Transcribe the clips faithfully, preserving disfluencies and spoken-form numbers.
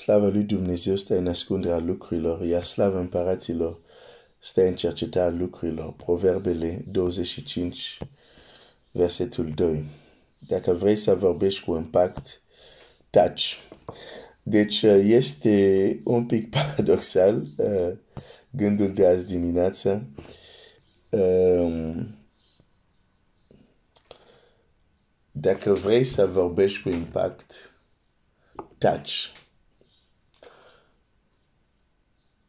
Slavă lui Dumnezeu stă în ascunderea lucrurilor, iar slavă împăraților stă în cercetarea lucrurilor. Proverbele douăzeci și cinci, versetul doi. Dacă vrei să vorbești cu impact, taci. Deci este un pic paradoxal uh, gândul de azi dimineață. Uh, dacă vrei să vorbești cu impact, taci.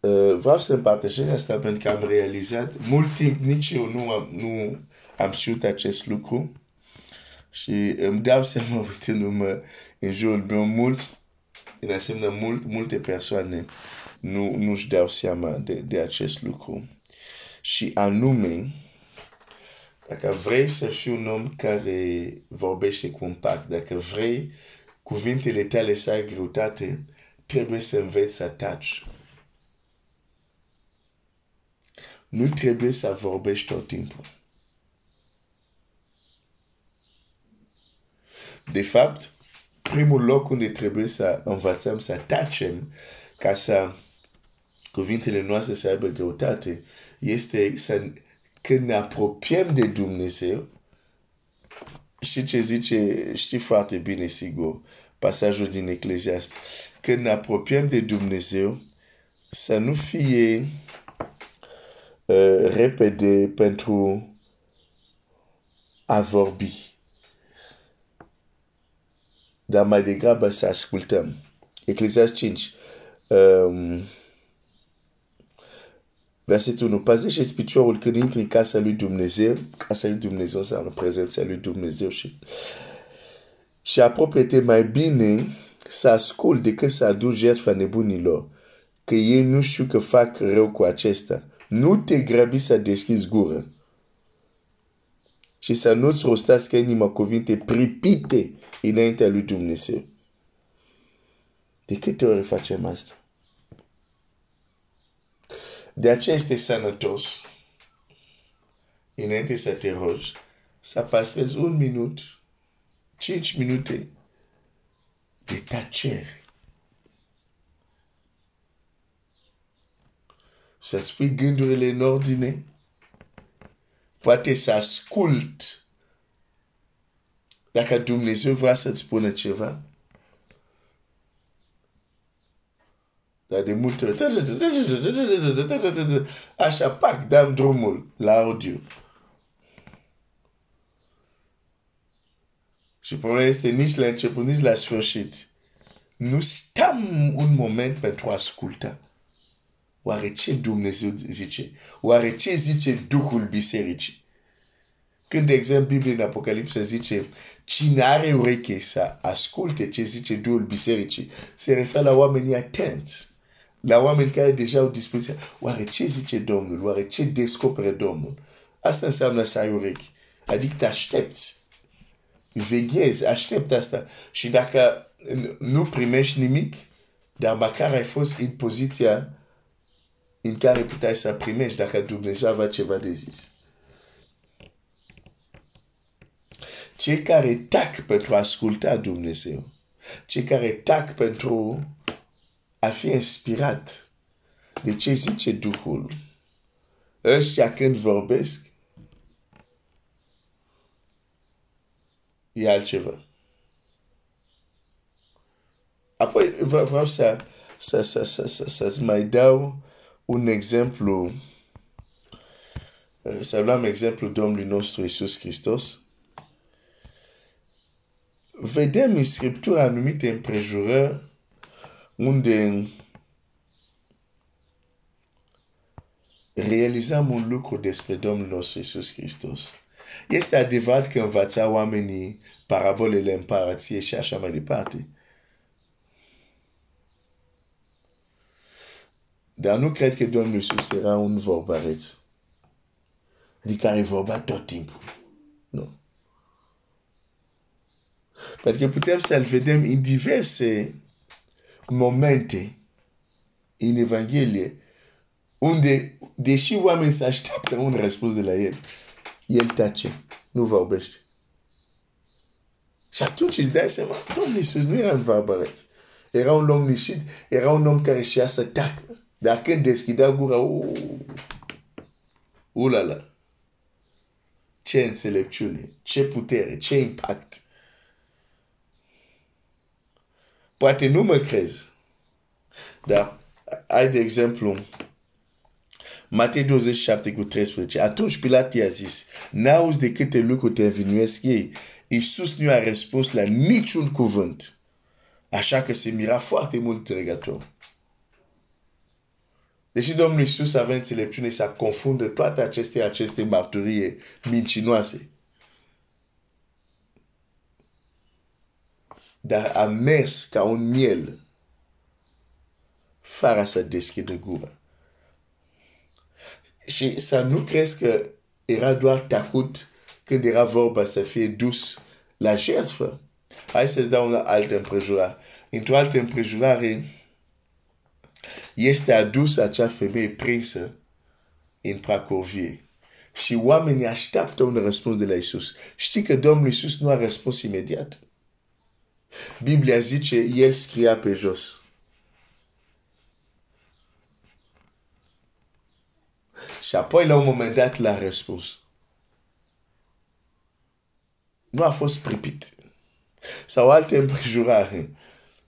Uh, vreau să împărtășesc asta pentru că am realizat mult timp, nici eu nu am, nu am știut acest lucru și îmi dau seama uitându-mă în jurul meu mult, în asemenea mult, multe persoane nu, nu-și dau seama de, de acest lucru. Și anume, dacă vrei să fii un om care vorbește cu impact, dacă vrei cuvintele tale să ai greutate, trebuie să înveți să taci. Nu trebuie să vorbești tot timpul. De fapt, primul loc unde trebuie să învățăm să tacem ca să cuvintele noastre să aibă greutate este să, când ne apropiem de Dumnezeu. Știi ce zice, știi foarte bine sigur, pasajul din Ecleziast. Când ne apropiem de Dumnezeu, să nu fie Uh, repede pentru a vorbi. Dar mai degrabă să ascultăm. Ecleziast cinci. Um, versetul unu. Păzește-ți piciorul când intri în casa lui Dumnezeu. Casa lui Dumnezeu înseamnă prezența lui Dumnezeu. Și, și apropie-te mai bine să ascult decât să aduci jertfa nebunilor. Că ei nu știu că fac rău cu acesta. Nu te grăbi să deschizi gură și să nu-ți rostească inima cuvinte pripite înaintea lui Dumnezeu. De câte ori facem asta? De aceea este sănătos, înainte să te rogi, să păstrezi un minut, cinci minute de tăcere. Să spui gândurile în ordine, poate să ascult dacă Dumnezeu vrea să-ți spună ceva. Dar de multe ori, așa, pac, dăm drumul la audio. Și problema este nici la început, nici la sfârșit. Nu stăm un moment pentru a asculta. Oare ce Dumnezeu zice? Oare ce zice Duhul Bisericii? Când, de exemplu, Biblia în Apocalipsa zice cine are ureche să asculte ce zice Duhul Bisericii, se referă la oamenii atenți, la oameni care deja au dispoziția. Oare ce zice Domnul? Oare ce descoperă Domnul? Asta înseamnă să ai ureche. Adică te aștepți. Veghezi, aștept asta. Și dacă nu primești nimic, dar măcar ai fost în poziția în care puteai să primești dacă Dumnezeu avea ceva de zis. Cei care tac pentru a asculta Dumnezeu, cei care tac pentru a fi inspirat de ce zice Duhul, ăștia când vorbesc, e altceva. Apoi vreau să să să să să să mai dau un exemplu, să luăm exemplu Domnului nostru Iisus Hristos. Vedem în Scriptură anumite împrejurări unde realizăm un lucru despre Domnul nostru Iisus Hristos. Este adevărat că învăța oamenii parabolele împărăției și așa mai departe. Dar nu cred că Domnul Iisus era un vorbăreț. Adică care vorba tot timpul. Nu. Pentru că putem să-l vedem în diverse momente în Evanghelie unde, deși oamenii se așteaptă un răspuns de la el, el tace, nu vorbește. Și atunci îți dai seama, Domnul Iisus nu era un vorbăreț. era un om nișit, era un om care știa să tacă. Dacă deschidea gura, ulala, ce înțelepciune, ce putere, ce impact. Poate nu mă crezi, dar ai de exemplu Matei douăzeci și șapte cu treisprezece. Atunci Pilat i-a zis, n-auzi de câte lucruri te învinuiesc ei. Iisus nu a răspuns la niciun cuvânt. Așa că se mira foarte mult regător. Deși Domnul Iisus avea înțelepciune să confundă toate aceste, aceste marturie mincinoase. Dar a mers ca un miel fără să deschidă gura. Și să nu crezi că era doar tacut când era vorba să fie dus la jertfă. Hai să-ți dau un alt împrejurare. Într-o altă împrejurare este adus acea femeie prinsă în pracurvie. Și oamenii așteaptă un răspuns de la Iisus. Știi că Domnul Iisus nu a răspuns imediat. Biblia zice, el scria pe jos. Și apoi la un moment dat l-a răspuns. Nu a fost pripit. Sau alte împrejurare.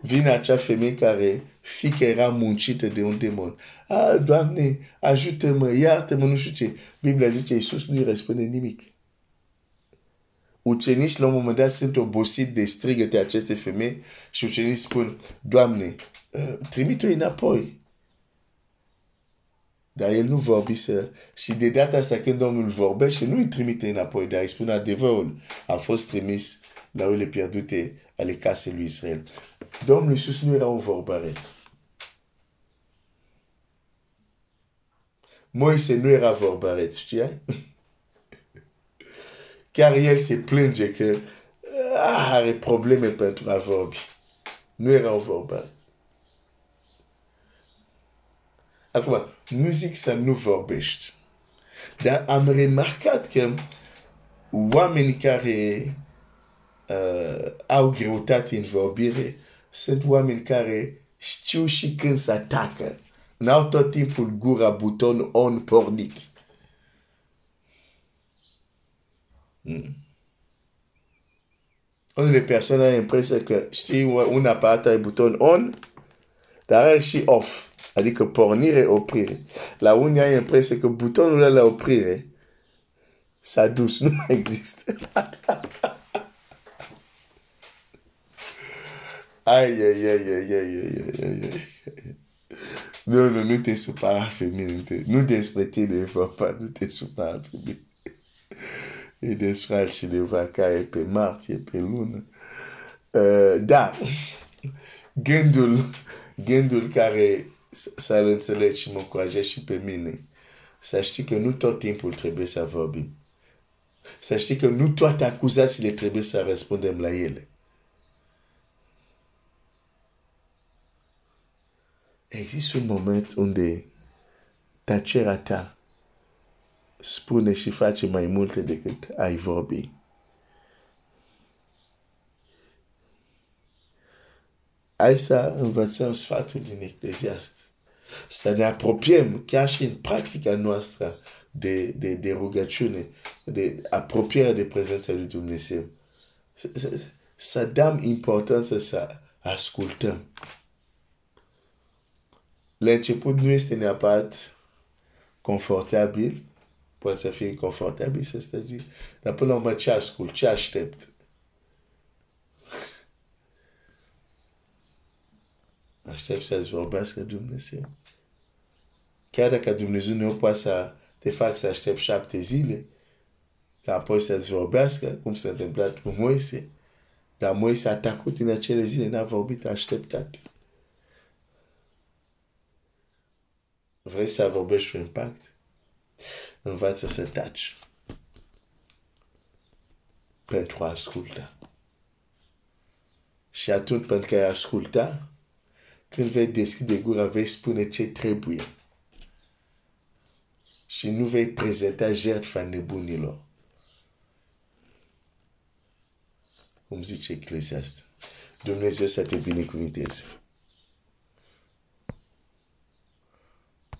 Vine acea femeie care, fiică era muncită de un demon. A, Doamne, ajută-mă, iartă-mă, nu știu ce. Biblia zice, Iisus nu-i răspunde nimic. Ucenici la un moment dat sunt obosit de strigăte aceste femei și ucenici spun, Doamne, trimite-o înapoi. Dar el nu vorbise. Și de data asta când Domnul vorbește, nu îi trimite înapoi, dar îi spune adevărul. A fost trimis la oile pierdute ale casei lui Israel. Domnul Iisus nu era un vorbăreț. Moise nu era vorbăreț, știai? Chiar el se plânge că ah, are probleme pentru a vorbi. Nu era un vorbăreț. Acum, nu zic să nu vorbești. Dar am remarcat că oamenii care uh, au greutate în vorbire sunt oameni care știu și când să atacă. N-au tot timpul gura buton on pornit. Mm. Unele persoane au impresia că știi un aparat are buton on, dar are și off. Adică pornire, oprire. La unii ai impresia că butonul ăla la oprire s-a dus, nu mai există. Ai, ai, ai, ai, ai, ai, ai. Nu, nu, nu te supara pe mine. Nu despre tine, vorba, nu te supara pe mine. E despre altcineva care e pe Marte, e pe Lună. Uh, da, gândul, gândul care să-l înțelegi și mă încurajezi și pe mine. Să știi că nu tot timpul trebuie să vorbim. Să știi că nu toate acuzațiile trebuie să răspundem la ele. Există un moment unde tăcerea ta spune și face mai multe decât ai vorbi. Hai să învățăm sfatul din Ecleziast. Să ne apropiem chiar și în practica noastră de, de, de rugăciune, de apropiere de prezența lui Dumnezeu. Să dăm importanță să ascultăm. La început nu este neapărat confortabil, poate să fie inconfortabil, să stai zi, dar până la urmă ce ascult, ce aștept. Aștept să-ți vorbească Dumnezeu. Chiar dacă Dumnezeu nu poate să te fac să aștept șapte zile, ca apoi să-ți vorbească, cum s-a întâmplat cu Moise, dar Moise a tăcut în acele zile, n-a vorbit, a așteptat. Vrei să vorbești cu impact? Învață să taci. Pentru a asculta. Și atunci, pentru că ai asculta, când vei deschide gura, vei spune ce trebuie. Și nu vei prezenta jertfa nebunilor. Cum zice Ecleziast. Dumnezeu să te binecuvinteze.